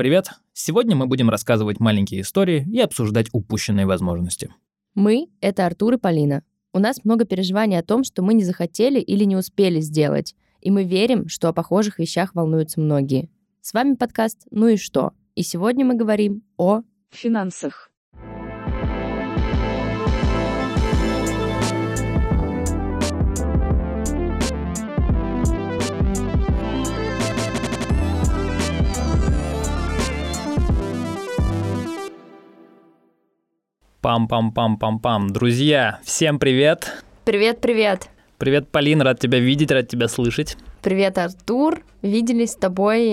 Привет! Сегодня мы будем рассказывать маленькие истории и обсуждать упущенные возможности. Мы — это Артур и Полина. У нас много переживаний о том, что мы не захотели или не успели сделать. И мы верим, что о похожих вещах волнуются многие. С вами подкаст «Ну и что?». И сегодня мы говорим о финансах. Пам-пам-пам-пам-пам. Друзья, всем привет. Привет-привет. Привет, Полин, рад тебя видеть, рад тебя слышать. Привет, Артур. Виделись с тобой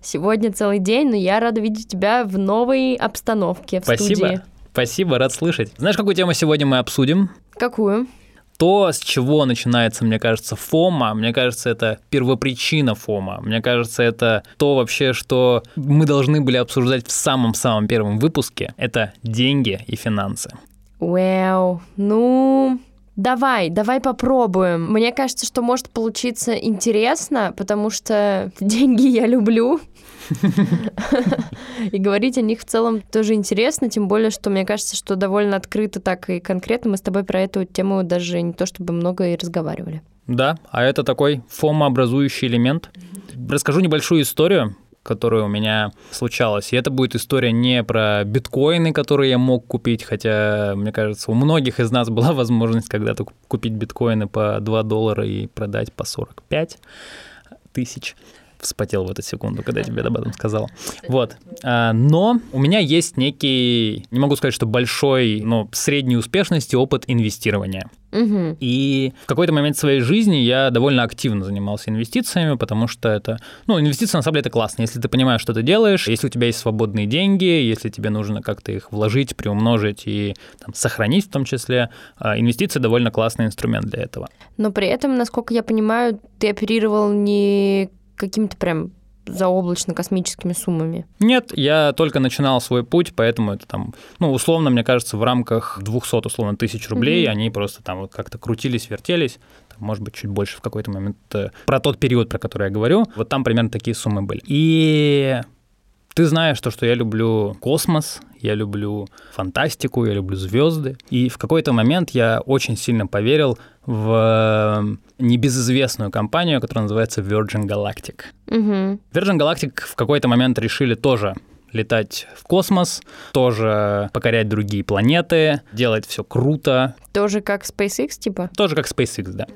сегодня целый день, но я рада видеть тебя в новой обстановке в студии. Спасибо. Спасибо, рад слышать. Знаешь, какую тему сегодня мы обсудим? Какую? То, с чего начинается, мне кажется, ФОМА, мне кажется, это первопричина ФОМА, мне кажется, это то вообще, что мы должны были обсуждать в самом-самом первом выпуске, это деньги и финансы. Вау, ну... Давай попробуем. Мне кажется, что может получиться интересно, потому что деньги я люблю. И говорить о них в целом тоже интересно, тем более, что мне кажется, что довольно открыто так и конкретно мы с тобой про эту тему даже не то чтобы много и разговаривали. Да, а это такой фомообразующий элемент. Расскажу небольшую историю, которая у меня случалась. И это будет история не про биткоины, которые я мог купить, хотя, мне кажется, у многих из нас была возможность когда-то купить биткоины по $2 и продать по 45 тысяч. Вспотел в эту секунду, когда я тебе об этом сказал. Вот. Но у меня есть некий, не могу сказать, что большой, но средней успешности опыт инвестирования. Угу. И в какой-то момент своей жизни я довольно активно занимался инвестициями, потому что это... инвестиции, на самом деле, это классно. Если ты понимаешь, что ты делаешь, если у тебя есть свободные деньги, если тебе нужно как-то их вложить, приумножить и там, сохранить в том числе, инвестиции довольно классный инструмент для этого. Но при этом, насколько я понимаю, ты оперировал не... какими-то прям заоблачно-космическими суммами. Нет, я только начинал свой путь, поэтому это там, условно, мне кажется, в рамках 200, тысяч рублей, mm-hmm. Они просто там вот как-то крутились, вертелись, там, может быть, чуть больше в какой-то момент. Про тот период, про который я говорю, вот там примерно такие суммы были. И ты знаешь то, что я люблю космос, я люблю фантастику, я люблю звезды. И в какой-то момент я очень сильно поверил в небезызвестную компанию, которая называется Virgin Galactic. Угу. Virgin Galactic в какой-то момент решили тоже летать в космос, тоже покорять другие планеты, делать все круто. Тоже как SpaceX, типа? Тоже как SpaceX, да.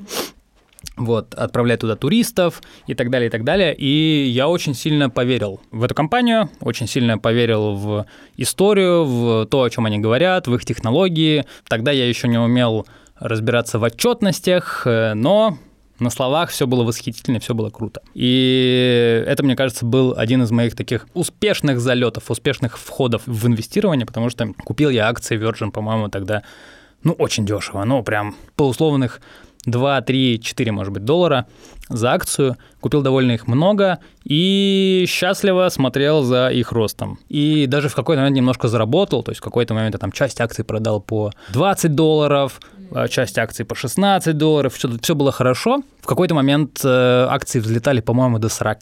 Вот, отправлять туда туристов и так далее, и так далее. И я очень сильно поверил в эту компанию, очень сильно поверил в историю, в то, о чем они говорят, в их технологии. Тогда я еще не умел разбираться в отчетностях, но на словах все было восхитительно, все было круто. И это, мне кажется, был один из моих таких успешных залетов, успешных входов в инвестирование, потому что купил я акции Virgin, по-моему, тогда, очень дешево, прям по условных... 2, 3, 4, может быть, доллара за акцию. Купил довольно их много и счастливо смотрел за их ростом. И даже в какой-то момент немножко заработал, то есть в какой-то момент я там часть акций продал по $20, часть акций по $16, все было хорошо. В какой-то момент акции взлетали, по-моему, до 40.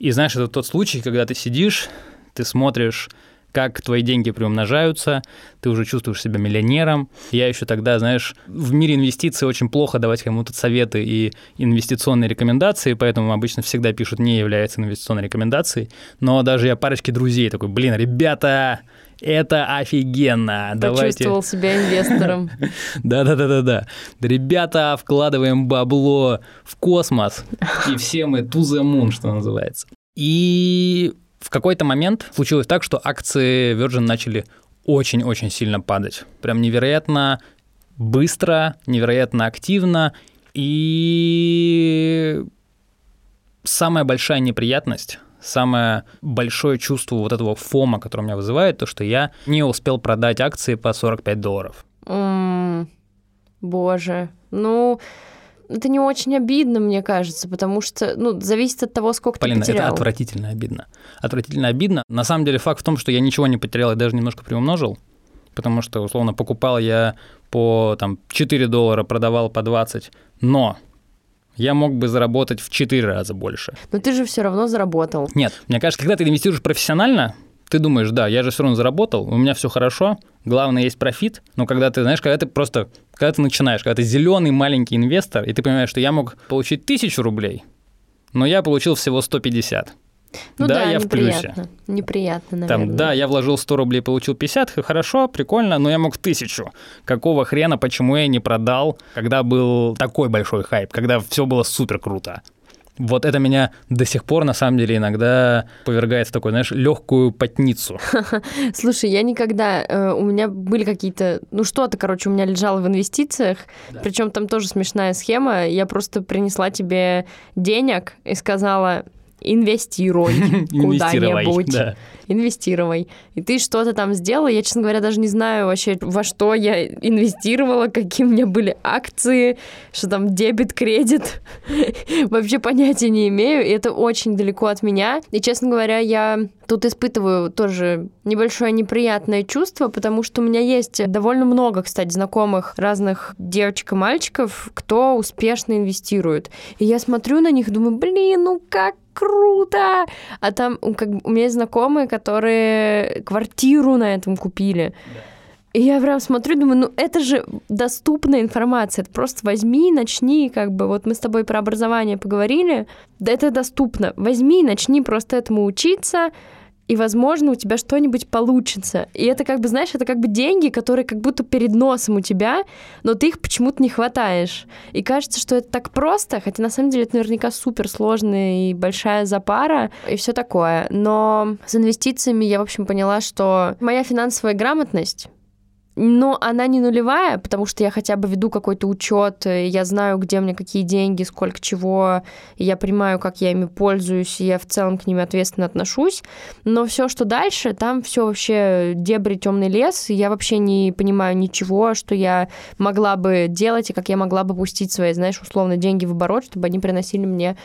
И знаешь, это тот случай, когда ты сидишь, ты смотришь, как твои деньги приумножаются, ты уже чувствуешь себя миллионером. Я еще тогда, знаешь, в мире инвестиций очень плохо давать кому-то советы и инвестиционные рекомендации, поэтому обычно всегда пишут «не является инвестиционной рекомендацией». Но даже я парочке друзей такой: «Блин, ребята, это офигенно! Давайте». Почувствовал себя инвестором. Да-да-да-да-да. Ребята, вкладываем бабло в космос, и все мы to the moon, что называется. И... в какой-то момент случилось так, что акции Virgin начали очень-очень сильно падать. Прям невероятно быстро, невероятно активно. И самая большая неприятность, самое большое чувство вот этого фома, которое меня вызывает, то, что я не успел продать акции по $45. Боже, это не очень обидно, мне кажется, потому что, зависит от того, сколько, Полина, ты потерял. Полина, это отвратительно обидно. Отвратительно обидно. На самом деле факт в том, что я ничего не потерял и даже немножко приумножил, потому что, условно, покупал я по $4, продавал по 20, но я мог бы заработать в 4 раза больше. Но ты же все равно заработал. Нет, мне кажется, когда ты инвестируешь профессионально, ты думаешь, да, я же все равно заработал, у меня все хорошо, главное, есть профит. Но когда ты, знаешь, когда ты просто, когда ты начинаешь, когда ты зеленый маленький инвестор, и ты понимаешь, что я мог получить 1000 рублей, но я получил всего 150. Ну да, я неприятно, в плюсе. Неприятно, наверное. Там, да, я вложил 100 рублей, получил 50, хорошо, прикольно, но я мог 1000. Какого хрена, почему я не продал, когда был такой большой хайп, когда все было супер круто? Вот это меня до сих пор, на самом деле, иногда повергает в такую, знаешь, легкую потницу. Слушай, я никогда... У меня были какие-то... Ну, что-то, короче, у меня лежало в инвестициях. Да. Причем там тоже смешная схема. Я просто принесла тебе денег и сказала... Инвестируй куда-нибудь. Да. Инвестировай. И ты что-то там сделала. Я, честно говоря, даже не знаю вообще, во что я инвестировала, какие у меня были акции, что там дебет, кредит. Вообще понятия не имею. И это очень далеко от меня. И, честно говоря, я тут испытываю тоже небольшое неприятное чувство, потому что у меня есть довольно много, кстати, знакомых разных девочек и мальчиков, кто успешно инвестирует. И я смотрю на них и думаю, блин, ну как круто! А там как, у меня есть знакомые, которые квартиру на этом купили. И я прям смотрю, думаю, ну это же доступная информация. Это просто возьми, начни, как бы. Вот мы с тобой про образование поговорили. Да это доступно. Возьми, начни просто этому учиться, и, возможно, у тебя что-нибудь получится. И это как бы, знаешь, это как бы деньги, которые как будто перед носом у тебя, но ты их почему-то не хватаешь. И кажется, что это так просто, хотя на самом деле это наверняка суперсложная и большая запара, и все такое. Но с инвестициями я, в общем, поняла, что моя финансовая грамотность... Но она не нулевая, потому что я хотя бы веду какой-то учет, я знаю, где у меня какие деньги, сколько чего, я понимаю, как я ими пользуюсь, и я в целом к ним ответственно отношусь. Но все, что дальше, там все вообще дебри, темный лес, и я вообще не понимаю ничего, что я могла бы делать и как я могла бы пустить свои, знаешь, условно, деньги в оборот, чтобы они приносили мне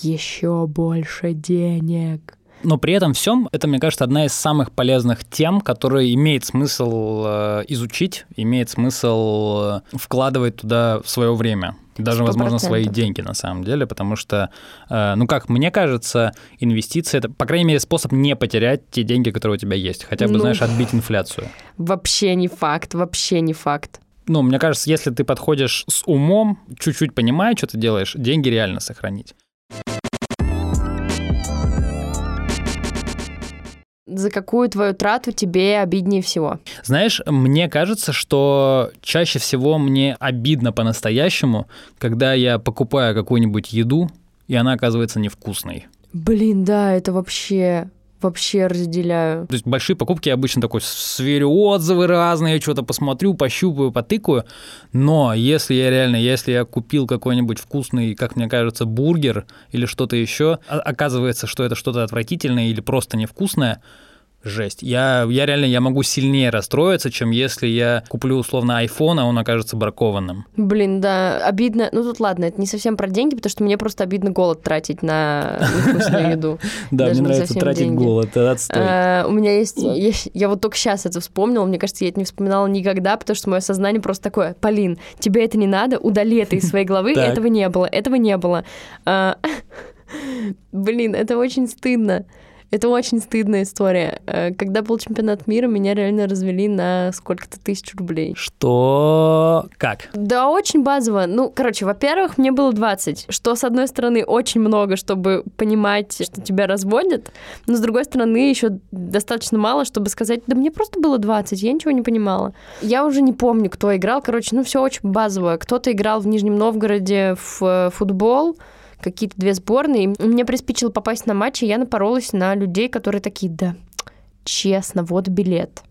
еще больше денег. Но при этом всем, это, мне кажется, одна из самых полезных тем, которые имеет смысл изучить, имеет смысл вкладывать туда свое время. Даже, 100%. Возможно, свои деньги, на самом деле, потому что, ну как, мне кажется, инвестиции – это, по крайней мере, способ не потерять те деньги, которые у тебя есть, хотя бы, ну, знаешь, отбить инфляцию. Вообще не факт, вообще не факт. Ну, мне кажется, если ты подходишь с умом, чуть-чуть понимая, что ты делаешь, деньги реально сохранить. За какую твою трату тебе обиднее всего? Знаешь, мне кажется, что чаще всего мне обидно по-настоящему, когда я покупаю какую-нибудь еду, и она оказывается невкусной. Блин, да, это вообще разделяю. То есть большие покупки я обычно такой сверю отзывы разные, что-то посмотрю, пощупаю, потыкаю, но если я купил какой-нибудь вкусный, как мне кажется, бургер или что-то еще, оказывается, что это что-то отвратительное или просто невкусное, жесть. Я реально могу сильнее расстроиться, чем если я куплю, условно, айфон, а он окажется бракованным. Блин, да, обидно. Ну, тут ладно, это не совсем про деньги, потому что мне просто обидно голод тратить на вкусную еду. Да, мне нравится тратить голод, это отстой. У меня есть... Я вот только сейчас это вспомнила, мне кажется, я это не вспоминала никогда, потому что мое сознание просто такое, Полин, тебе это не надо, удали это из своей головы, этого не было. Блин, это очень стыдно. Это очень стыдная история. Когда был чемпионат мира, меня реально развели на сколько-то 1000 рублей. Что? Как? Да, очень базово. Ну, короче, во-первых, мне было 20, что, с одной стороны, очень много, чтобы понимать, что тебя разводят, но, с другой стороны, еще достаточно мало, чтобы сказать, да мне просто было 20, я ничего не понимала. Я уже не помню, кто играл. Короче, ну, все очень базово. Кто-то играл в Нижнем Новгороде в футбол, какие-то 2 сборные. И мне приспичило попасть на матч, и я напоролась на людей, которые такие, да, честно, вот билет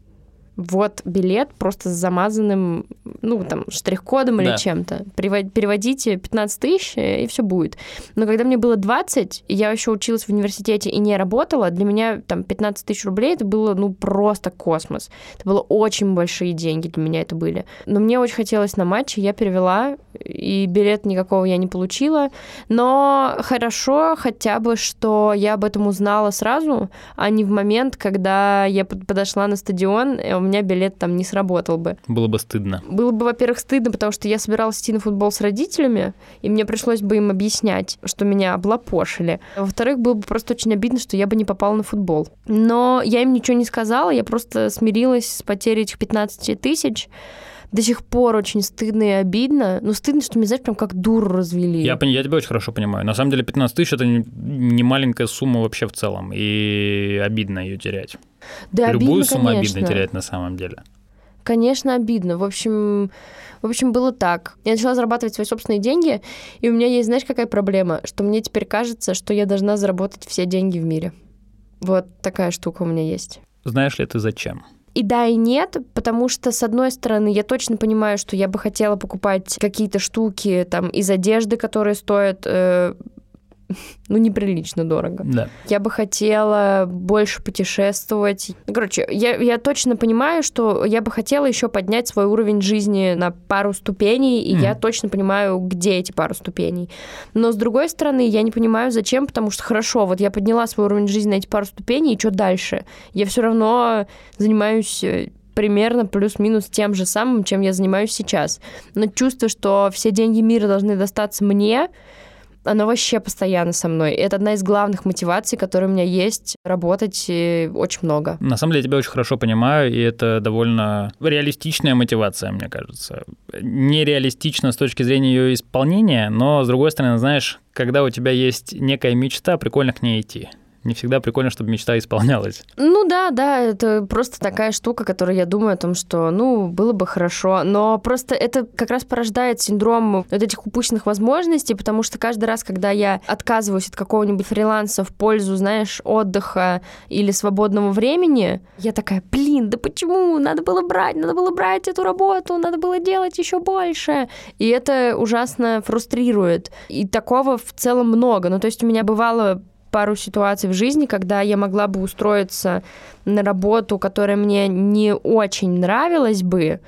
просто с замазанным, ну, там, штрих-кодом или чем-то. Переводите 15 000, и все будет. Но когда мне было 20, я еще училась в университете и не работала, для меня там 15 000 рублей, это было, ну, просто космос. Это было очень большие деньги для меня это были. Но мне очень хотелось на матч, я перевела, и билет никакого я не получила. Но хорошо хотя бы, что я об этом узнала сразу, а не в момент, когда я подошла на стадион, меня билет там не сработал бы. Было бы стыдно. Было бы, во-первых, стыдно, потому что я собиралась идти на футбол с родителями, и мне пришлось бы им объяснять, что меня облапошили. Во-вторых, было бы просто очень обидно, что я бы не попала на футбол. Но я им ничего не сказала, я просто смирилась с потерей этих 15 тысяч. До сих пор очень стыдно и обидно. Но стыдно, что меня, знаешь, прям как дуру развели. Я тебя очень хорошо понимаю. На самом деле 15 тысяч – это не маленькая сумма вообще в целом. И обидно ее терять. Да, любую обидно, сумму, конечно, обидно терять на самом деле. Конечно, обидно. В общем, было так. Я начала зарабатывать свои собственные деньги, и у меня есть, знаешь, какая проблема? Что мне теперь кажется, что я должна заработать все деньги в мире. Вот такая штука у меня есть. Знаешь ли ты зачем? И да, и нет, потому что, с одной стороны, я точно понимаю, что я бы хотела покупать какие-то штуки там из одежды, которые стоят... неприлично дорого. Да. Я бы хотела больше путешествовать. Короче, я точно понимаю, что я бы хотела еще поднять свой уровень жизни на пару ступеней, и я точно понимаю, где эти пару ступеней. Но, с другой стороны, я не понимаю, зачем, потому что, хорошо, вот я подняла свой уровень жизни на эти пару ступеней, и что дальше? Я все равно занимаюсь... примерно плюс-минус тем же самым, чем я занимаюсь сейчас. Но чувство, что все деньги мира должны достаться мне, оно вообще постоянно со мной. Это одна из главных мотиваций, которые у меня есть, работать очень много. На самом деле, я тебя очень хорошо понимаю, и это довольно реалистичная мотивация, мне кажется. Нереалистично с точки зрения ее исполнения, но, с другой стороны, знаешь, когда у тебя есть некая мечта, прикольно к ней идти. Не всегда прикольно, чтобы мечта исполнялась. Ну да, это просто такая штука, которую я думаю о том, что, было бы хорошо, но просто это как раз порождает синдром вот этих упущенных возможностей, потому что каждый раз, когда я отказываюсь от какого-нибудь фриланса в пользу, знаешь, отдыха или свободного времени, я такая, блин, да почему? Надо было брать эту работу, надо было делать еще больше. И это ужасно фрустрирует. И такого в целом много. Ну, то есть у меня бывало... пару ситуаций в жизни, когда я могла бы устроиться на работу, которая мне не очень нравилась бы,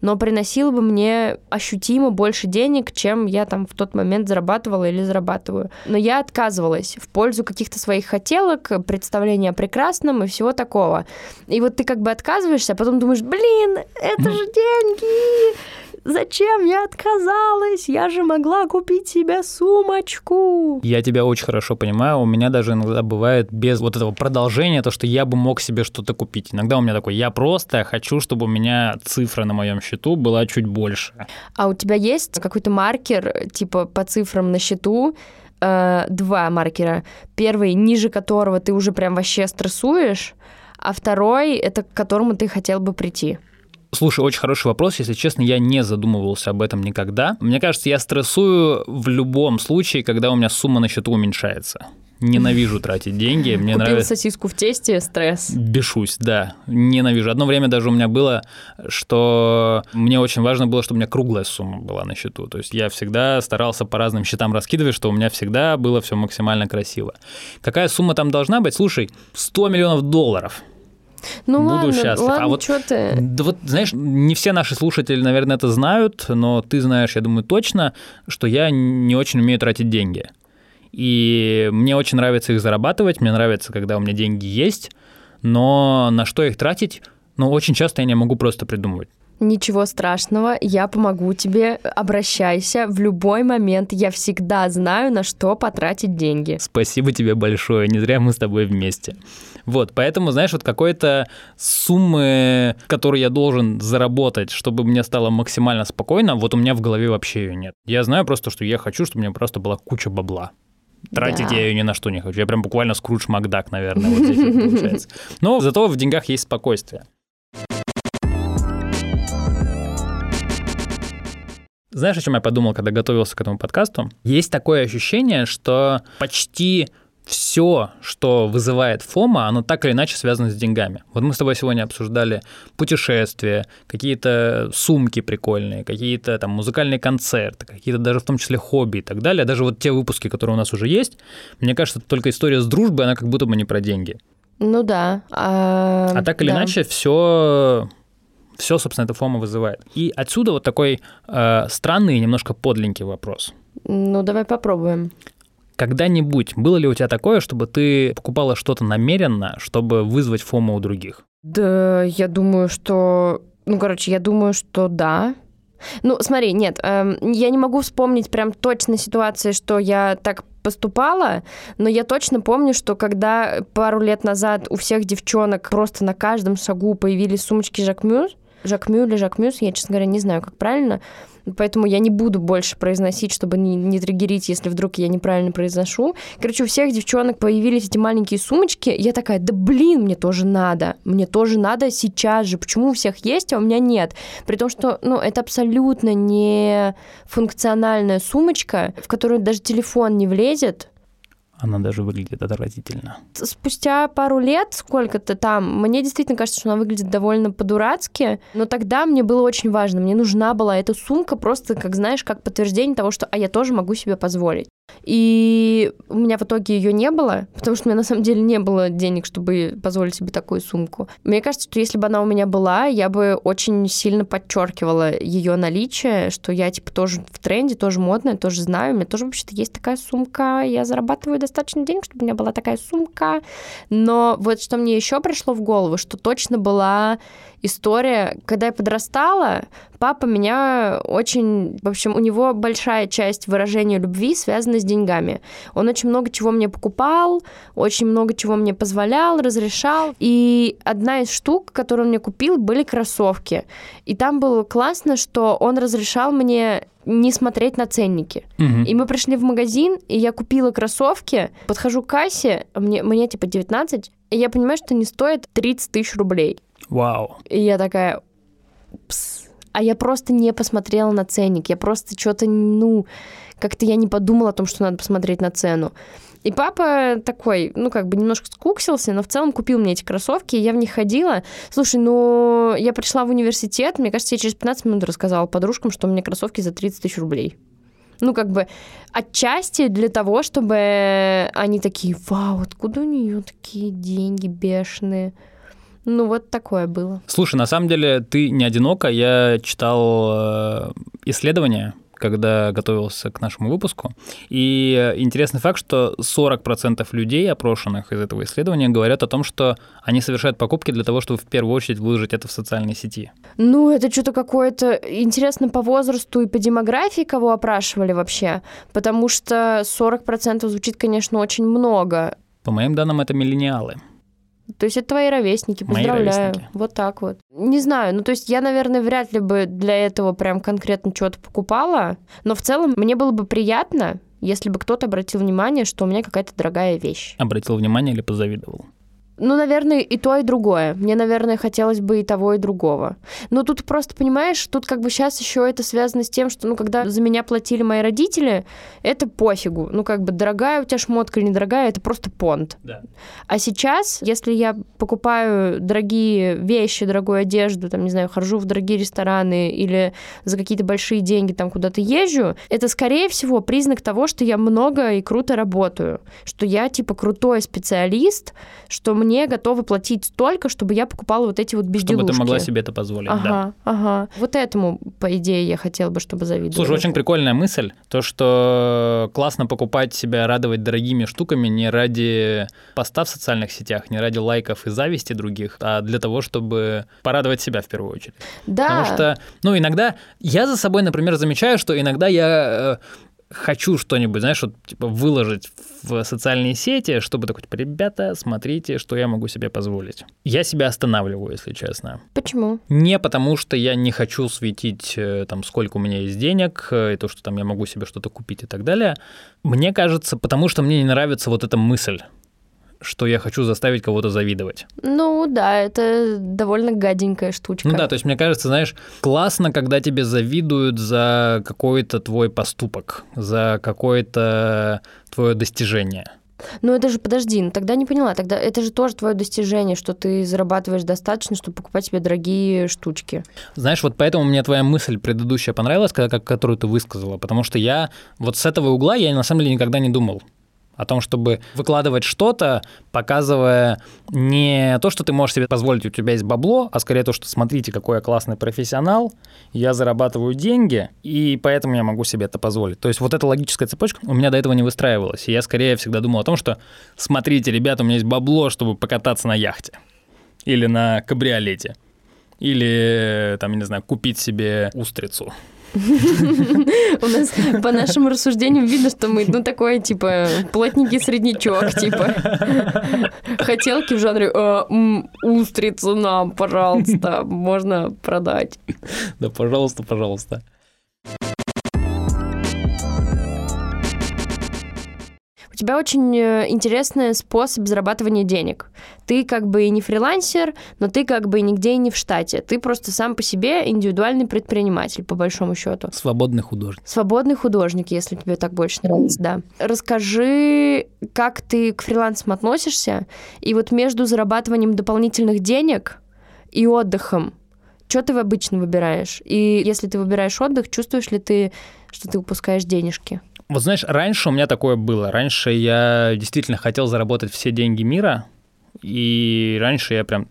но приносила бы мне ощутимо больше денег, чем я там в тот момент зарабатывала или зарабатываю. Но я отказывалась в пользу каких-то своих хотелок, представления о прекрасном и всего такого. И вот ты как бы отказываешься, а потом думаешь, блин, это же деньги! Зачем я отказалась? Я же могла купить себе сумочку. Я тебя очень хорошо понимаю. У меня даже иногда бывает без вот этого продолжения, то, что я бы мог себе что-то купить. Иногда у меня такой, я просто хочу, чтобы у меня цифра на моем счету была чуть больше. А у тебя есть какой-то маркер, типа по цифрам на счету, 2 маркера. Первый, ниже которого ты уже прям вообще стрессуешь, а второй, это к которому ты хотел бы прийти. Слушай, очень хороший вопрос. Если честно, я не задумывался об этом никогда. Мне кажется, я стрессую в любом случае, когда у меня сумма на счету уменьшается. Ненавижу тратить деньги. Мне купил сосиску в тесте, стресс. Бешусь, да. Ненавижу. Одно время даже у меня было, что мне очень важно было, чтобы у меня круглая сумма была на счету. То есть я всегда старался по разным счетам раскидывать, что у меня всегда было все максимально красиво. Какая сумма там должна быть? Слушай, 100 миллионов долларов. Буду счастлив. Ладно, а вот, что ты... Да вот, знаешь, не все наши слушатели, наверное, это знают, но ты знаешь, я думаю, точно, что я не очень умею тратить деньги. И мне очень нравится их зарабатывать, мне нравится, когда у меня деньги есть, но на что их тратить, очень часто я не могу просто придумывать. Ничего страшного, я помогу тебе, обращайся в любой момент, я всегда знаю, на что потратить деньги. Спасибо тебе большое, не зря мы с тобой вместе. Вот, поэтому, знаешь, вот какой-то суммы, которую я должен заработать, чтобы мне стало максимально спокойно, вот у меня в голове вообще ее нет. Я знаю просто, что я хочу, чтобы у меня просто была куча бабла. Тратить я ее ни на что не хочу, я прям буквально Скрудж Макдак, наверное, вот здесь вот получается. Но зато в деньгах есть спокойствие. Знаешь, о чем я подумал, когда готовился к этому подкасту? Есть такое ощущение, что почти все, что вызывает FOMO, оно так или иначе связано с деньгами. Вот мы с тобой сегодня обсуждали путешествия, какие-то сумки прикольные, какие-то там музыкальные концерты, какие-то даже в том числе хобби и так далее. Даже вот те выпуски, которые у нас уже есть, мне кажется, только история с дружбой, она как будто бы не про деньги. Ну да. А так или иначе все... Все, собственно, это FOMO вызывает. И отсюда вот такой странный и немножко подленький вопрос. Ну, давай попробуем. Когда-нибудь было ли у тебя такое, чтобы ты покупала что-то намеренно, чтобы вызвать FOMO у других? Да, я думаю, что... я думаю, что да. Ну, смотри, нет, я не могу вспомнить прям точно ситуации, что я так поступала, но я точно помню, что когда пару лет назад у всех девчонок просто на каждом шагу появились сумочки Jacquemus, я, честно говоря, не знаю, как правильно, поэтому я не буду больше произносить, чтобы не триггерить, если вдруг я неправильно произношу. Короче, у всех девчонок появились эти маленькие сумочки, я такая, да блин, мне тоже надо сейчас же, почему у всех есть, а у меня нет? При том, что, это абсолютно не функциональная сумочка, в которую даже телефон не влезет. Она даже выглядит отвратительно. Спустя пару лет, сколько-то там, мне действительно кажется, что она выглядит довольно по-дурацки, но тогда мне было очень важно, мне нужна была эта сумка просто, как знаешь, как подтверждение того, что я тоже могу себе позволить. И у меня в итоге ее не было, потому что у меня на самом деле не было денег, чтобы позволить себе такую сумку. Мне кажется, что если бы она у меня была, я бы очень сильно подчеркивала ее наличие, что я типа тоже в тренде, тоже модная, тоже знаю, у меня тоже вообще-то есть такая сумка, я зарабатываю достаточно денег, чтобы у меня была такая сумка. Но вот что мне еще пришло в голову, что точно была история, когда я подрастала, папа меня очень... В общем, у него большая часть выражения любви связана с деньгами. Он очень много чего мне покупал, очень много чего мне позволял, разрешал. И одна из штук, которую он мне купил, были кроссовки. И там было классно, что он разрешал мне не смотреть на ценники. Угу. И мы пришли в магазин, и я купила кроссовки, подхожу к кассе, мне типа 19, и я понимаю, что они стоят 30 тысяч рублей. Вау. И я такая... А я просто не посмотрела на ценник. Я просто что-то, как-то я не подумала о том, что надо посмотреть на цену. И папа такой, немножко скуксился, но в целом купил мне эти кроссовки, и я в них ходила. Слушай, я пришла в университет, мне кажется, я через 15 минут рассказала подружкам, что у меня кроссовки за 30 тысяч рублей. Отчасти для того, чтобы они такие, вау, откуда у нее такие деньги бешеные? Вот такое было. Слушай, на самом деле ты не одинока. Я читал исследования, когда готовился к нашему выпуску. И интересный факт, что 40% людей, опрошенных из этого исследования, говорят о том, что они совершают покупки для того, чтобы в первую очередь выложить это в социальной сети. Это что-то какое-то... Интересно, по возрасту и по демографии кого опрашивали вообще? Потому что 40% звучит, конечно, очень много. По моим данным, это миллениалы. То есть это твои ровесники, поздравляю. Мои ровесники. Вот так вот. Не знаю, я, наверное, вряд ли бы для этого прям конкретно чего-то покупала, но в целом мне было бы приятно, если бы кто-то обратил внимание, что у меня какая-то дорогая вещь. Обратил внимание или позавидовал? Наверное, и то, и другое. Мне, наверное, хотелось бы и того, и другого. Но тут просто, понимаешь, тут сейчас еще это связано с тем, что, когда за меня платили мои родители, это пофигу. Дорогая у тебя шмотка или недорогая, это просто понт. Да. А сейчас, если я покупаю дорогие вещи, дорогую одежду, хожу в дорогие рестораны или за какие-то большие деньги куда-то езжу, это, скорее всего, признак того, что я много и круто работаю, что я, крутой специалист, что мне готовы платить столько, чтобы я покупала вот эти безделушки. Чтобы ты могла себе это позволить, Ага. Вот этому, по идее, я хотела бы, чтобы завидовали. Слушай, очень прикольная мысль, то, что классно покупать себя, радовать дорогими штуками не ради поста в социальных сетях, не ради лайков и зависти других, а для того, чтобы порадовать себя в первую очередь. Да. Потому что, иногда... Я за собой, например, замечаю, что иногда я... хочу что-нибудь, выложить в социальные сети, чтобы такой, ребята, смотрите, что я могу себе позволить. Я себя останавливаю, если честно. Почему? Не потому, что я не хочу светить, сколько у меня есть денег, и то, что я могу себе что-то купить и так далее. Мне кажется, потому что мне не нравится вот эта мысль, что я хочу заставить кого-то завидовать. Да, это довольно гаденькая штучка. Да, то есть мне кажется, классно, когда тебе завидуют за какой-то твой поступок, за какое-то твое достижение. Это же, подожди, тогда не поняла, тогда это же тоже твое достижение, что ты зарабатываешь достаточно, чтобы покупать себе дорогие штучки. Знаешь, вот поэтому мне твоя мысль предыдущая понравилась, которую ты высказала, потому что я вот с этого угла я на самом деле никогда не думал о том, чтобы выкладывать что-то, показывая не то, что ты можешь себе позволить, у тебя есть бабло, а скорее то, что смотрите, какой я классный профессионал, я зарабатываю деньги, и поэтому я могу себе это позволить. То есть вот эта логическая цепочка у меня до этого не выстраивалась. И я скорее всегда думал о том, что смотрите, ребята, у меня есть бабло, чтобы покататься на яхте. или на кабриолете, или, там, я не знаю, купить себе устрицу. У нас по нашему рассуждению видно, что мы, ну, такое, типа, плотники-среднячок, типа, хотелки в жанре «устрицу нам, пожалуйста, можно продать». Да, пожалуйста, пожалуйста. У тебя очень интересный способ зарабатывания денег. Ты как бы и не фрилансер, но ты как бы и нигде и не в штате. Ты просто сам по себе индивидуальный предприниматель, по большому счету. Свободный художник. Свободный художник, если тебе так больше нравится, да. Расскажи, как ты к фрилансам относишься, и вот между зарабатыванием дополнительных денег и отдыхом, что ты обычно выбираешь? И если ты выбираешь отдых, чувствуешь ли ты, что ты упускаешь денежки? Вот знаешь, раньше у меня такое было. Раньше я действительно хотел заработать все деньги мира, и раньше я прям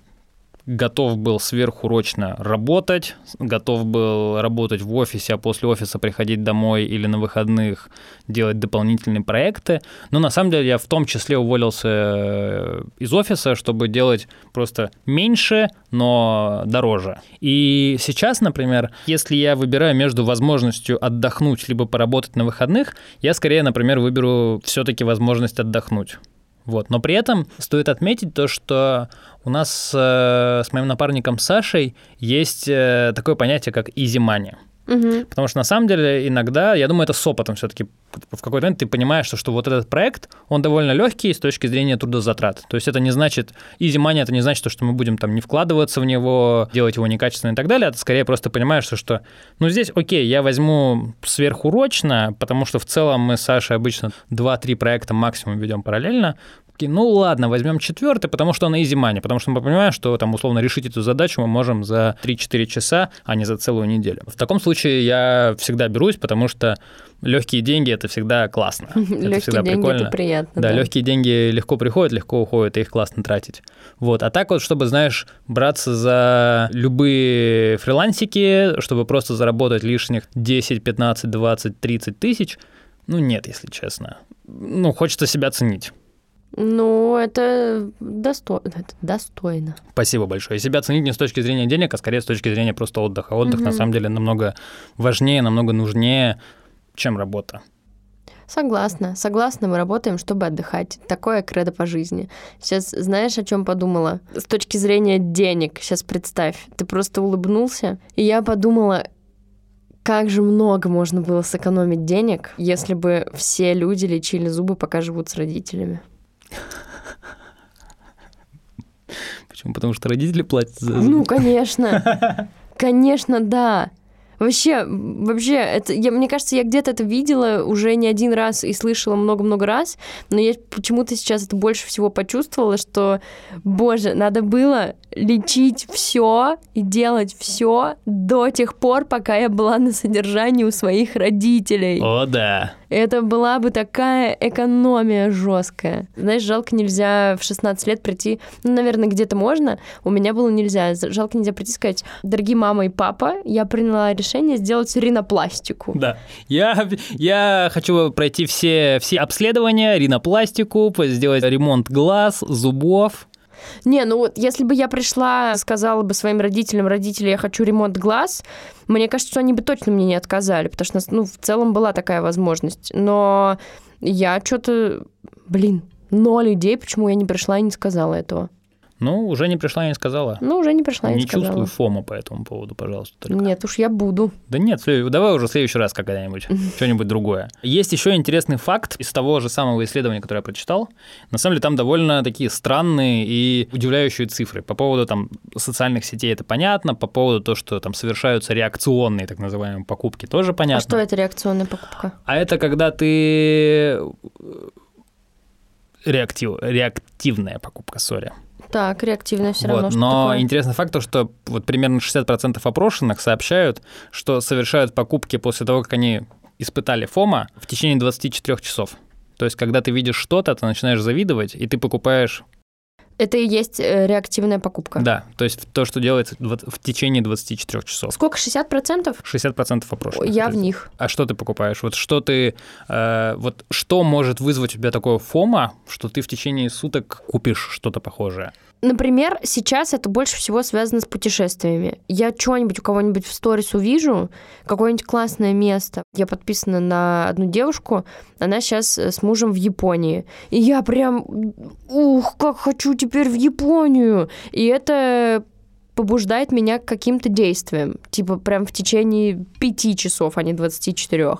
готов был сверхурочно работать, готов был работать в офисе, а после офиса приходить домой или на выходных делать дополнительные проекты. Но на самом деле я в том числе уволился из офиса, чтобы делать просто меньше, но дороже. И сейчас, например, если я выбираю между возможностью отдохнуть либо поработать на выходных, я скорее, например, выберу все-таки возможность отдохнуть. Вот. Но при этом стоит отметить то, что у нас с моим напарником Сашей есть такое понятие, как easy money. Угу. Потому что на самом деле иногда, я думаю, это с опытом все-таки, в какой-то момент ты понимаешь, что вот этот проект, он довольно легкий с точки зрения трудозатрат. То есть это не значит, easy money, это не значит, что мы будем там не вкладываться в него, делать его некачественно и так далее, а ты скорее просто понимаешь, что ну здесь окей, я возьму сверхурочно, потому что в целом мы с Сашей обычно 2-3 проекта максимум ведем параллельно. Ну ладно, возьмем 4, потому что он easy money, потому что мы понимаем, что там условно решить эту задачу мы можем за 3-4 часа, а не за целую неделю. В таком случае я всегда берусь, потому что легкие деньги – это всегда классно. Это всегда прикольно. Легкие деньги – это приятно. Да, легкие деньги легко приходят, легко уходят, и их классно тратить. Вот. А так вот, чтобы, знаешь, браться за любые фрилансики, чтобы просто заработать лишних 10, 15, 20, 30 тысяч, ну нет, если честно. Ну, хочется себя ценить. Ну, это достойно. Спасибо большое. И себя ценить не с точки зрения денег, а скорее с точки зрения просто отдыха. Отдых, на самом деле, намного важнее, намного нужнее, чем работа. Согласна, мы работаем, чтобы отдыхать. Такое кредо по жизни. Сейчас знаешь, о чем подумала? С точки зрения денег, сейчас представь, ты просто улыбнулся, и я подумала... Как же много можно было сэкономить денег, если бы все люди лечили зубы, пока живут с родителями? Почему? Потому что родители платят за зубы? Ну, конечно. Конечно, да. Вообще, это, мне кажется, я где-то это видела уже не один раз и слышала много-много раз, но я почему-то сейчас это больше всего почувствовала, что, боже, надо было лечить все и делать все до тех пор, пока я была на содержании у своих родителей. О, да. Это была бы такая экономия жесткая. Знаешь, жалко, нельзя в 16 лет прийти, ну, наверное, где-то можно, у меня было нельзя, жалко, нельзя прийти и сказать: дорогие мама и папа, я приняла решение сделать ринопластику. Да, я хочу пройти все обследования, ринопластику, сделать ремонт глаз, зубов. Не, ну вот, если бы я пришла, сказала бы своим родителям: родители, я хочу ремонт глаз, мне кажется, что они бы точно мне не отказали, потому что, ну, в целом была такая возможность. Но я что-то... ноль людей, почему я не пришла и не сказала этого. Ну, уже не пришла и не сказала. Не чувствую фома по этому поводу, пожалуйста. Только. Нет, уж я буду. Да нет, давай уже в следующий раз когда-нибудь, что-нибудь другое. Есть еще интересный факт из того же самого исследования, которое я прочитал. На самом деле там довольно такие странные и удивляющие цифры. По поводу там социальных сетей это понятно, по поводу того, что там совершаются реакционные так называемые покупки, тоже понятно. А что это реакционная покупка? А это когда ты... Реактивная покупка, Так, реактивная все равно. Но такое? Интересный факт, что вот примерно 60% опрошенных сообщают, что совершают покупки после того, как они испытали фома в течение 24 часов. То есть, когда ты видишь что-то, ты начинаешь завидовать, и ты покупаешь... Это и есть реактивная покупка. Да, то есть то, что делается в течение 24 часов. Сколько, 60%? 60% опрошенных. Я в них. А что ты покупаешь? Вот что может вызвать у тебя такое фома, что ты в течение суток купишь что-то похожее? Например, сейчас это больше всего связано с путешествиями. Я что-нибудь у кого-нибудь в сторис увижу, какое-нибудь классное место. Я подписана на одну девушку, она сейчас с мужем в Японии. И я прям, как хочу теперь в Японию! И это побуждает меня к каким-то действиям. Типа прям в течение 5 часов, а не 24.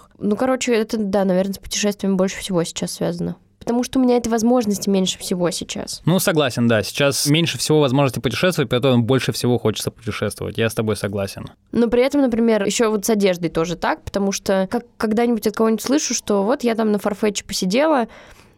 Это, да, наверное, с путешествиями больше всего сейчас связано. Потому что у меня этой возможности меньше всего сейчас. Согласен, да. Сейчас меньше всего возможности путешествовать, поэтому больше всего хочется путешествовать. Я с тобой согласен. Но при этом, например, еще вот с одеждой тоже так, потому что когда-нибудь от кого-нибудь слышу, что вот я там на Farfetch посидела,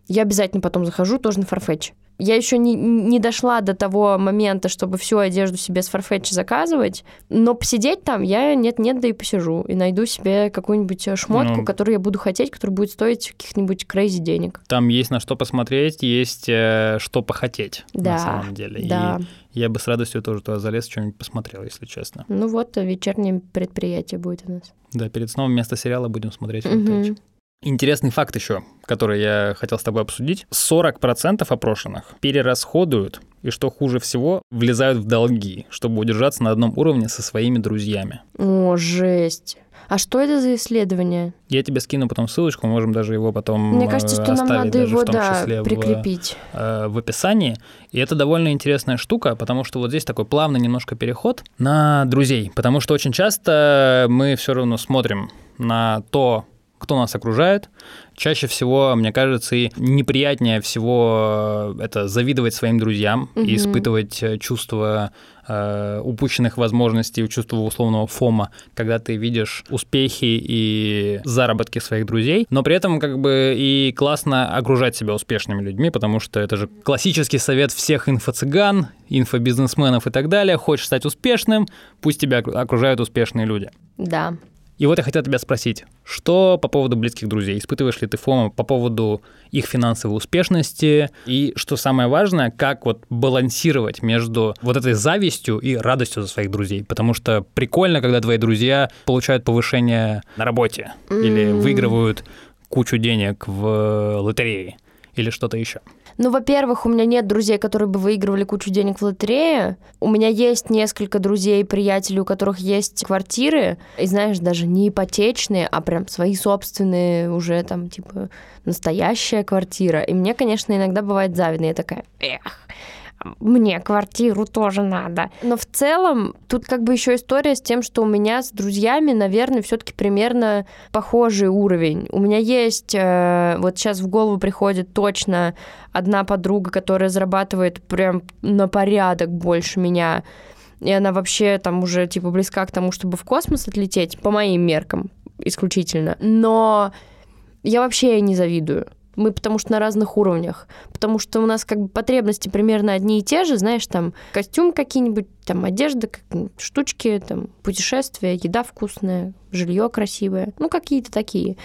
я обязательно потом захожу тоже на Farfetch. Я еще не дошла до того момента, чтобы всю одежду себе с Farfetch заказывать, но посидеть там я нет-нет, да и посижу, и найду себе какую-нибудь шмотку, которую я буду хотеть, которая будет стоить каких-нибудь crazy денег. Там есть на что посмотреть, есть что похотеть, да, на самом деле. Да. И я бы с радостью тоже туда залез, что-нибудь посмотрел, если честно. Вот вечернее предприятие будет у нас. Да, перед сном вместо сериала будем смотреть Farfetch. Интересный факт еще, который я хотел с тобой обсудить. 40% опрошенных перерасходуют и, что хуже всего, влезают в долги, чтобы удержаться на одном уровне со своими друзьями. О, жесть. А что это за исследование? Я тебе скину потом ссылочку, мы можем даже его потом оставить. Мне кажется, что нам надо его, прикрепить. В описании. И это довольно интересная штука, потому что вот здесь такой плавный немножко переход на друзей. Потому что очень часто мы все равно смотрим на то, кто нас окружает. Чаще всего, мне кажется, и неприятнее всего это завидовать своим друзьям и испытывать чувство упущенных возможностей, чувство условного фома, когда ты видишь успехи и заработки своих друзей, но при этом и классно окружать себя успешными людьми, потому что это же классический совет всех инфо-цыган, инфобизнесменов и так далее. Хочешь стать успешным, пусть тебя окружают успешные люди. Да. И вот я хотел тебя спросить, что по поводу близких друзей? Испытываешь ли ты фомо по поводу их финансовой успешности? И, что самое важное, как балансировать между этой завистью и радостью за своих друзей? Потому что прикольно, когда твои друзья получают повышение на работе или выигрывают кучу денег в лотерее или что-то еще. Во-первых, у меня нет друзей, которые бы выигрывали кучу денег в лотерее. У меня есть несколько друзей, приятелей, у которых есть квартиры. И, знаешь, даже не ипотечные, а прям свои собственные уже настоящая квартира. И мне, конечно, иногда бывает завидно. Я такая, мне квартиру тоже надо. Но в целом тут еще история с тем, что у меня с друзьями, наверное, все-таки примерно похожий уровень. У меня есть, сейчас в голову приходит точно одна подруга, которая зарабатывает прям на порядок больше меня. И она вообще уже близка к тому, чтобы в космос отлететь, по моим меркам исключительно. Но я вообще ей не завидую. Мы потому что на разных уровнях, потому что у нас потребности примерно одни и те же, знаешь, костюм какие-нибудь, одежда, штучки, путешествия, еда вкусная, жилье красивое, какие-то такие.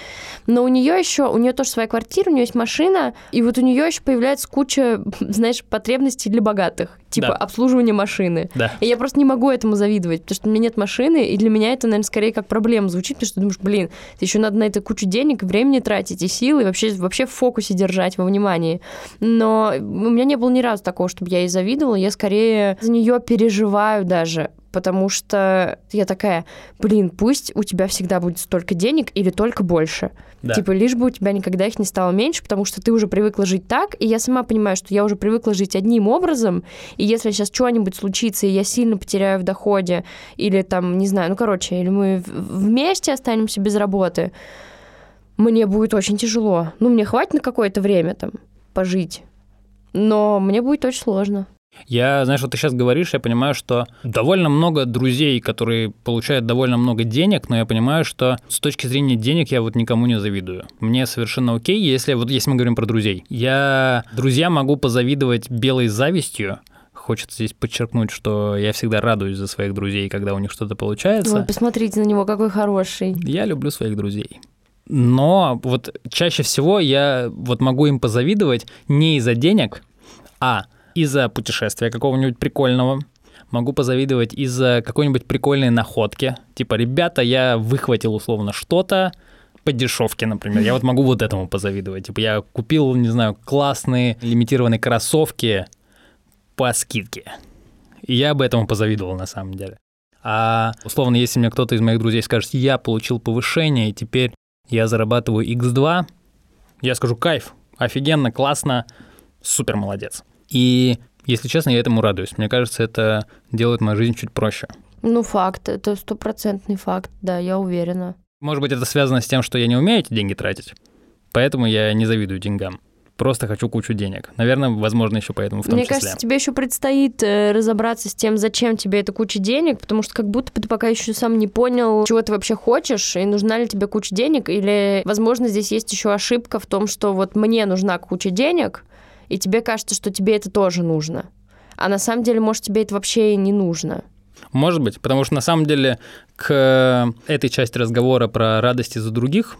Но у нее тоже своя квартира, у нее есть машина, и у нее еще появляется куча, знаешь, потребностей для богатых, да, обслуживание машины. Да. И я просто не могу этому завидовать, потому что у меня нет машины, и для меня это, наверное, скорее как проблема звучит, потому что ты думаешь, ты еще надо на это кучу денег, времени тратить и силы, и вообще в фокусе держать, во внимании. Но у меня не было ни разу такого, чтобы я ей завидовала, я скорее за нее переживаю даже. Потому что я такая, пусть у тебя всегда будет столько денег или только больше. Да. Лишь бы у тебя никогда их не стало меньше, потому что ты уже привыкла жить так, и я сама понимаю, что я уже привыкла жить одним образом, и если сейчас что-нибудь случится, и я сильно потеряю в доходе, или или мы вместе останемся без работы, мне будет очень тяжело. Мне хватит на какое-то время пожить, но мне будет очень сложно. Я, знаешь, ты сейчас говоришь, я понимаю, что довольно много друзей, которые получают довольно много денег, но я понимаю, что с точки зрения денег я никому не завидую. Мне совершенно окей, если мы говорим про друзей. Я друзья могу позавидовать белой завистью. Хочется здесь подчеркнуть, что я всегда радуюсь за своих друзей, когда у них что-то получается. Ой, посмотрите на него, какой хороший. Я люблю своих друзей. Но чаще всего я могу им позавидовать не из-за денег, а из-за путешествия какого-нибудь прикольного. Могу позавидовать из-за какой-нибудь прикольной находки. Ребята, я выхватил условно что-то по дешевке, например. Я могу этому позавидовать. Я купил, классные лимитированные кроссовки по скидке. Я бы этому позавидовал на самом деле. А условно, если мне кто-то из моих друзей скажет, я получил повышение, и теперь я зарабатываю x2, я скажу, кайф, офигенно, классно, супер молодец. И, если честно, я этому радуюсь. Мне кажется, это делает мою жизнь чуть проще. Ну, факт, это стопроцентный факт, да, я уверена. Может быть, это связано с тем, что я не умею эти деньги тратить, поэтому я не завидую деньгам. Просто хочу кучу денег. Наверное, возможно, еще поэтому в том числе. Мне кажется, тебе еще предстоит разобраться с тем, зачем тебе эта куча денег, потому что как будто бы ты пока еще сам не понял, чего ты вообще хочешь, и нужна ли тебе куча денег, или, возможно, здесь есть еще ошибка в том, что вот мне нужна куча денег, и тебе кажется, что тебе это тоже нужно. А на самом деле, может, тебе это вообще и не нужно. Может быть, потому что на самом деле к этой части разговора про радости за других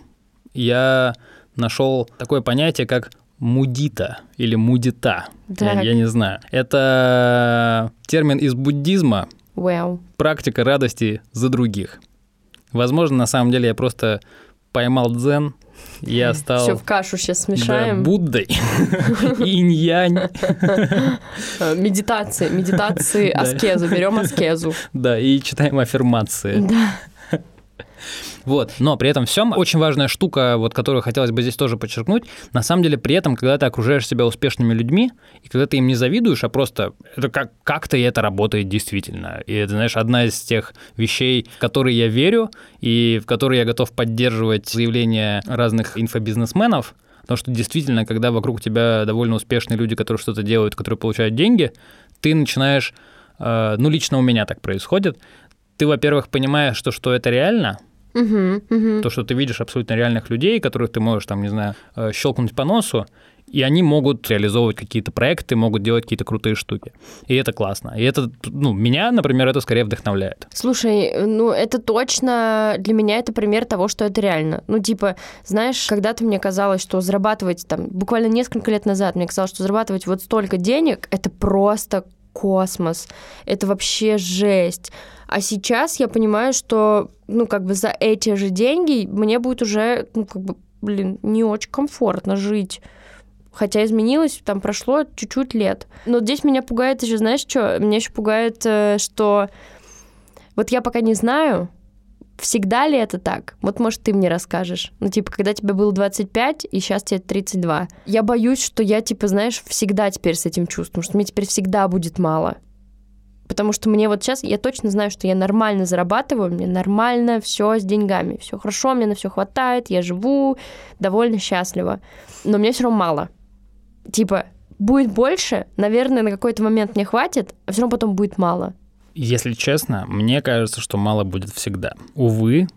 я нашел такое понятие, как мудита или мудита, я не знаю. Это термин из буддизма, практика радости за других. Возможно, на самом деле я просто поймал дзен, я стал... Все в кашу сейчас смешаем. Да, Буддой, инь-янь. Медитации, аскезу, берем аскезу. Да, и читаем аффирмации. Да. Вот. Но при этом всем очень важная штука, вот, которую хотелось бы здесь тоже подчеркнуть. На самом деле при этом, когда ты окружаешь себя успешными людьми, и когда ты им не завидуешь, а просто это как-то и это работает действительно. И это, знаешь, одна из тех вещей, в которые я верю, и в которые я готов поддерживать заявления разных инфобизнесменов. Потому что действительно, когда вокруг тебя довольно успешные люди, которые что-то делают, которые получают деньги, ты начинаешь, лично у меня так происходит, ты, во-первых, понимаешь, что это реально, то, что ты видишь абсолютно реальных людей, которых ты можешь, там, не знаю, щелкнуть по носу, и они могут реализовывать какие-то проекты, могут делать какие-то крутые штуки. И это классно. И это, меня, например, это скорее вдохновляет. Слушай, это точно для меня это пример того, что это реально. Знаешь, когда-то мне казалось, что зарабатывать, буквально несколько лет назад мне казалось, что зарабатывать вот столько денег, это просто космос, это вообще жесть. А сейчас я понимаю, что, за эти же деньги мне будет уже, не очень комфортно жить. Хотя изменилось, прошло чуть-чуть лет. Но здесь меня пугает еще, знаешь, что? Меня еще пугает, что вот я пока не знаю, всегда ли это так. Вот, может, ты мне расскажешь. Когда тебе было 25, и сейчас тебе 32. Я боюсь, что я, всегда теперь с этим чувством, что мне теперь всегда будет мало. Потому что мне вот сейчас, я точно знаю, что я нормально зарабатываю, мне нормально все с деньгами, все хорошо, мне на все хватает, я живу довольно счастливо. Но мне все равно мало. Будет больше, наверное, на какой-то момент мне хватит, а все равно потом будет мало. Если честно, мне кажется, что мало будет всегда. Увы.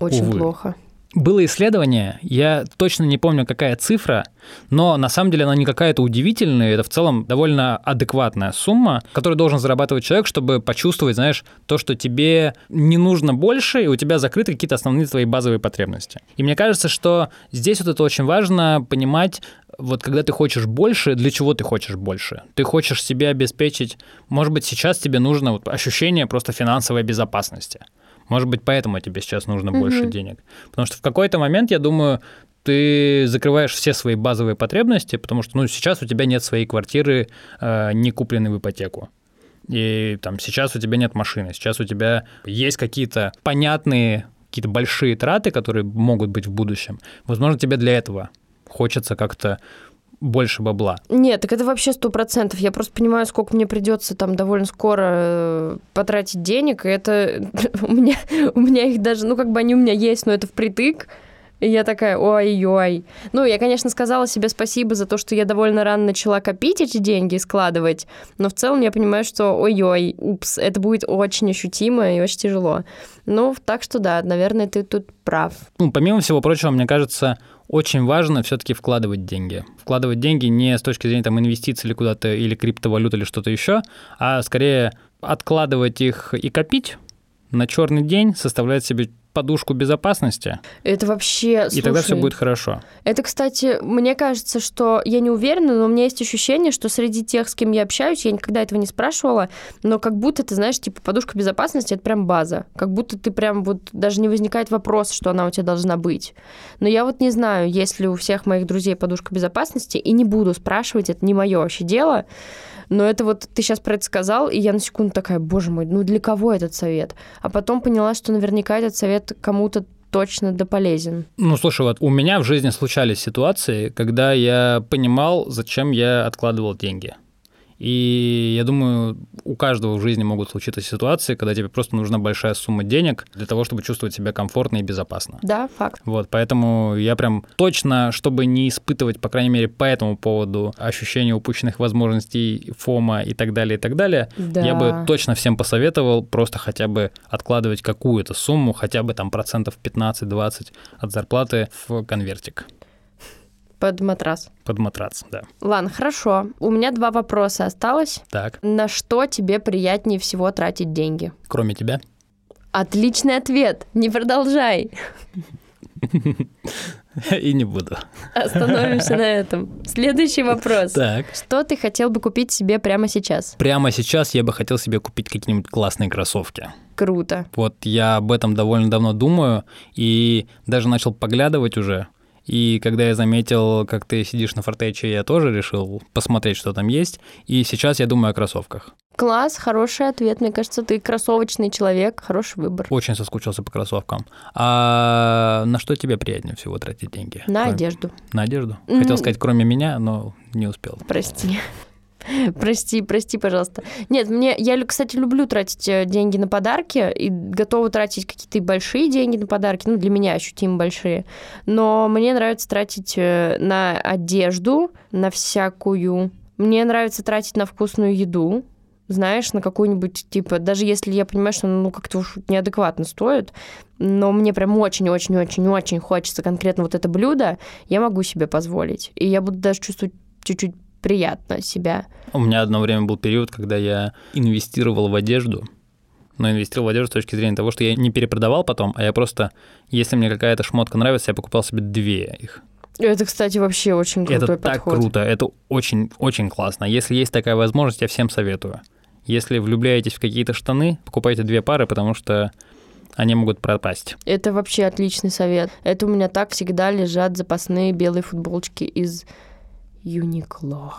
Очень плохо. Было исследование, я точно не помню, какая цифра, но на самом деле она не какая-то удивительная, это в целом довольно адекватная сумма, которую должен зарабатывать человек, чтобы почувствовать, знаешь, то, что тебе не нужно больше, и у тебя закрыты какие-то основные твои базовые потребности. И мне кажется, что здесь вот это очень важно понимать, вот когда ты хочешь больше, для чего ты хочешь больше? Ты хочешь себе обеспечить, может быть, сейчас тебе нужно ощущение просто финансовой безопасности. Может быть, поэтому тебе сейчас нужно больше денег. Потому что в какой-то момент, я думаю, ты закрываешь все свои базовые потребности, потому что сейчас у тебя нет своей квартиры, не купленной в ипотеку. И сейчас у тебя нет машины, сейчас у тебя есть какие-то понятные, какие-то большие траты, которые могут быть в будущем. Возможно, тебе для этого хочется как-то больше бабла. Нет, так это вообще 100%. Я просто понимаю, сколько мне придется довольно скоро потратить денег, и это у меня их даже, они у меня есть, но это впритык. И я такая, ой-ой. Я, конечно, сказала себе спасибо за то, что я довольно рано начала копить эти деньги и складывать, но в целом я понимаю, что ой-ой, упс, это будет очень ощутимо и очень тяжело. Так что да, наверное, ты тут прав. Помимо всего прочего, мне кажется, очень важно все-таки вкладывать деньги. Вкладывать деньги не с точки зрения инвестиций или куда-то, или криптовалют, или что-то еще, а скорее откладывать их и копить на черный день, составлять себе подушку безопасности. Это вообще... И тогда все будет хорошо. Это, кстати, мне кажется, что... Я не уверена, но у меня есть ощущение, что среди тех, с кем я общаюсь, я никогда этого не спрашивала, но как будто, ты знаешь, подушка безопасности — это прям база. Как будто ты прям даже не возникает вопрос, что она у тебя должна быть. Но я не знаю, есть ли у всех моих друзей подушка безопасности, и не буду спрашивать, это не мое вообще дело. Но это вот ты сейчас про это сказал, и я на секунду такая, боже мой, ну для кого этот совет? А потом поняла, что наверняка этот совет кому-то точно да полезен. Ну, слушай, вот у меня в жизни случались ситуации, когда я понимал, зачем я откладывал деньги. И я думаю, у каждого в жизни могут случиться ситуации, когда тебе просто нужна большая сумма денег для того, чтобы чувствовать себя комфортно и безопасно. Да, факт. Вот, поэтому я прям точно, чтобы не испытывать, по крайней мере, по этому поводу ощущение упущенных возможностей, фома и так далее, да. Я бы точно всем посоветовал просто хотя бы откладывать какую-то сумму, хотя бы там 15-20% от зарплаты в конвертик. Под матрас. Под матрас, да. Ладно, хорошо. У меня 2 вопроса осталось. Так. На что тебе приятнее всего тратить деньги? Кроме тебя? Отличный ответ. Не продолжай. И не буду. Остановимся на этом. Следующий вопрос. Так. Что ты хотел бы купить себе прямо сейчас? Прямо сейчас я бы хотел себе купить какие-нибудь классные кроссовки. Круто. Вот я об этом довольно давно думаю и даже начал поглядывать уже. И когда я заметил, как ты сидишь на Farfetch, я тоже решил посмотреть, что там есть. И сейчас я думаю о кроссовках. Класс, хороший ответ. Мне кажется, ты кроссовочный человек, хороший выбор. Очень соскучился по кроссовкам. А на что тебе приятнее всего тратить деньги? На одежду. На одежду? Хотел сказать, кроме меня, но не успел. Прости. Прости, пожалуйста. Нет, я, кстати, люблю тратить деньги на подарки и готова тратить какие-то большие деньги на подарки, ну, для меня ощутимо большие. Но мне нравится тратить на одежду, на всякую. Мне нравится тратить на вкусную еду, знаешь, на какую-нибудь, типа, даже если я понимаю, что она, ну, как-то уж неадекватно стоит, но мне прям очень-очень-очень-очень хочется конкретно вот это блюдо, я могу себе позволить. И я буду даже чувствовать чуть-чуть приятно себя. У меня одно время был период, когда я инвестировал в одежду, но инвестировал в одежду с точки зрения того, что я не перепродавал потом, а я просто, если мне какая-то шмотка нравится, я покупал себе 2 их. Это, кстати, вообще очень крутой подход. Это так круто, это очень-очень классно. Если есть такая возможность, я всем советую. Если влюбляетесь в какие-то штаны, покупайте 2 пары, потому что они могут пропасть. Это вообще отличный совет. Это у меня так всегда лежат запасные белые футболочки из Uniqlo.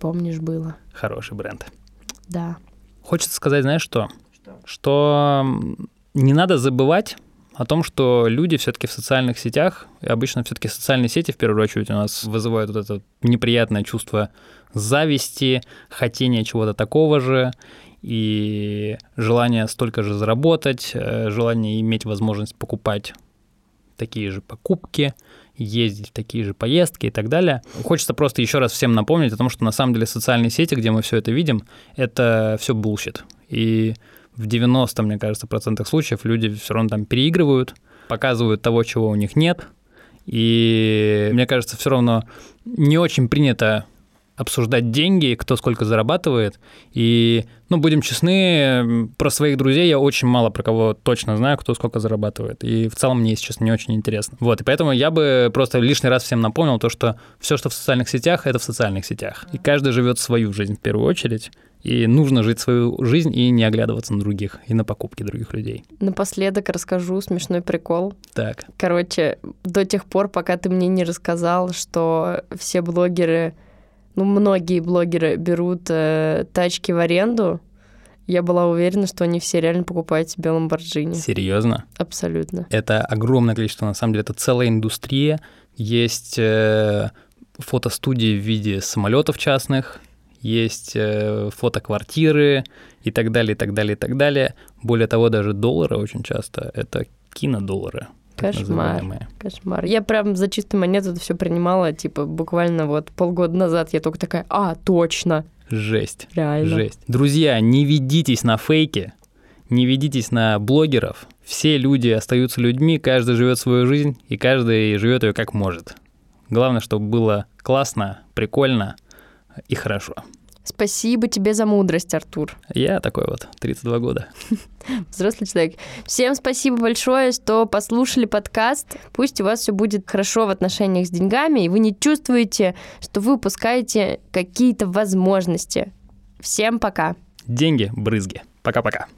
Помнишь, было? Хороший бренд. Да. Хочется сказать, знаешь что? Что не надо забывать о том, что люди все-таки в социальных сетях, и обычно все-таки социальные сети, в первую очередь, у нас вызывают вот это неприятное чувство зависти, хотение чего-то такого же, и желание столько же заработать, желание иметь возможность покупать такие же покупки, ездить в такие же поездки и так далее. Хочется просто еще раз всем напомнить о том, что на самом деле социальные сети, где мы все это видим, это все булщит. И в 90, мне кажется, процентах случаев люди все равно там переигрывают, показывают того, чего у них нет. И мне кажется, все равно не очень принято обсуждать деньги, кто сколько зарабатывает. И, ну, будем честны, про своих друзей я очень мало про кого точно знаю, кто сколько зарабатывает. И в целом мне, если честно, не очень интересно. Вот, и поэтому я бы просто лишний раз всем напомнил то, что все, что в социальных сетях, это в социальных сетях. И каждый живет свою жизнь в первую очередь. И нужно жить свою жизнь и не оглядываться на других, и на покупки других людей. Напоследок расскажу смешной прикол. Так. Короче, до тех пор, пока ты мне не рассказал, что все блогеры... Ну, многие блогеры берут тачки в аренду. Я была уверена, что они все реально покупают себе Lamborghini. Серьезно? Абсолютно. Это огромное количество, на самом деле, это целая индустрия. Есть фотостудии в виде самолетов частных, есть фотоквартиры и так далее, и так далее, и так далее. Более того, даже доллары очень часто — это кинодоллары. Кошмар. Я прям за чистую монету это все принимала, типа, буквально вот полгода назад я только такая, точно. Жесть. Реально. Жесть. Друзья, не ведитесь на фейки, не ведитесь на блогеров. Все люди остаются людьми, каждый живет свою жизнь, и каждый живет ее как может. Главное, чтобы было классно, прикольно и хорошо. Спасибо тебе за мудрость, Артур. Я такой вот, 32 года. Взрослый человек. Всем спасибо большое, что послушали подкаст. Пусть у вас все будет хорошо в отношениях с деньгами, и вы не чувствуете, что вы упускаете какие-то возможности. Всем пока. Деньги, брызги. Пока-пока.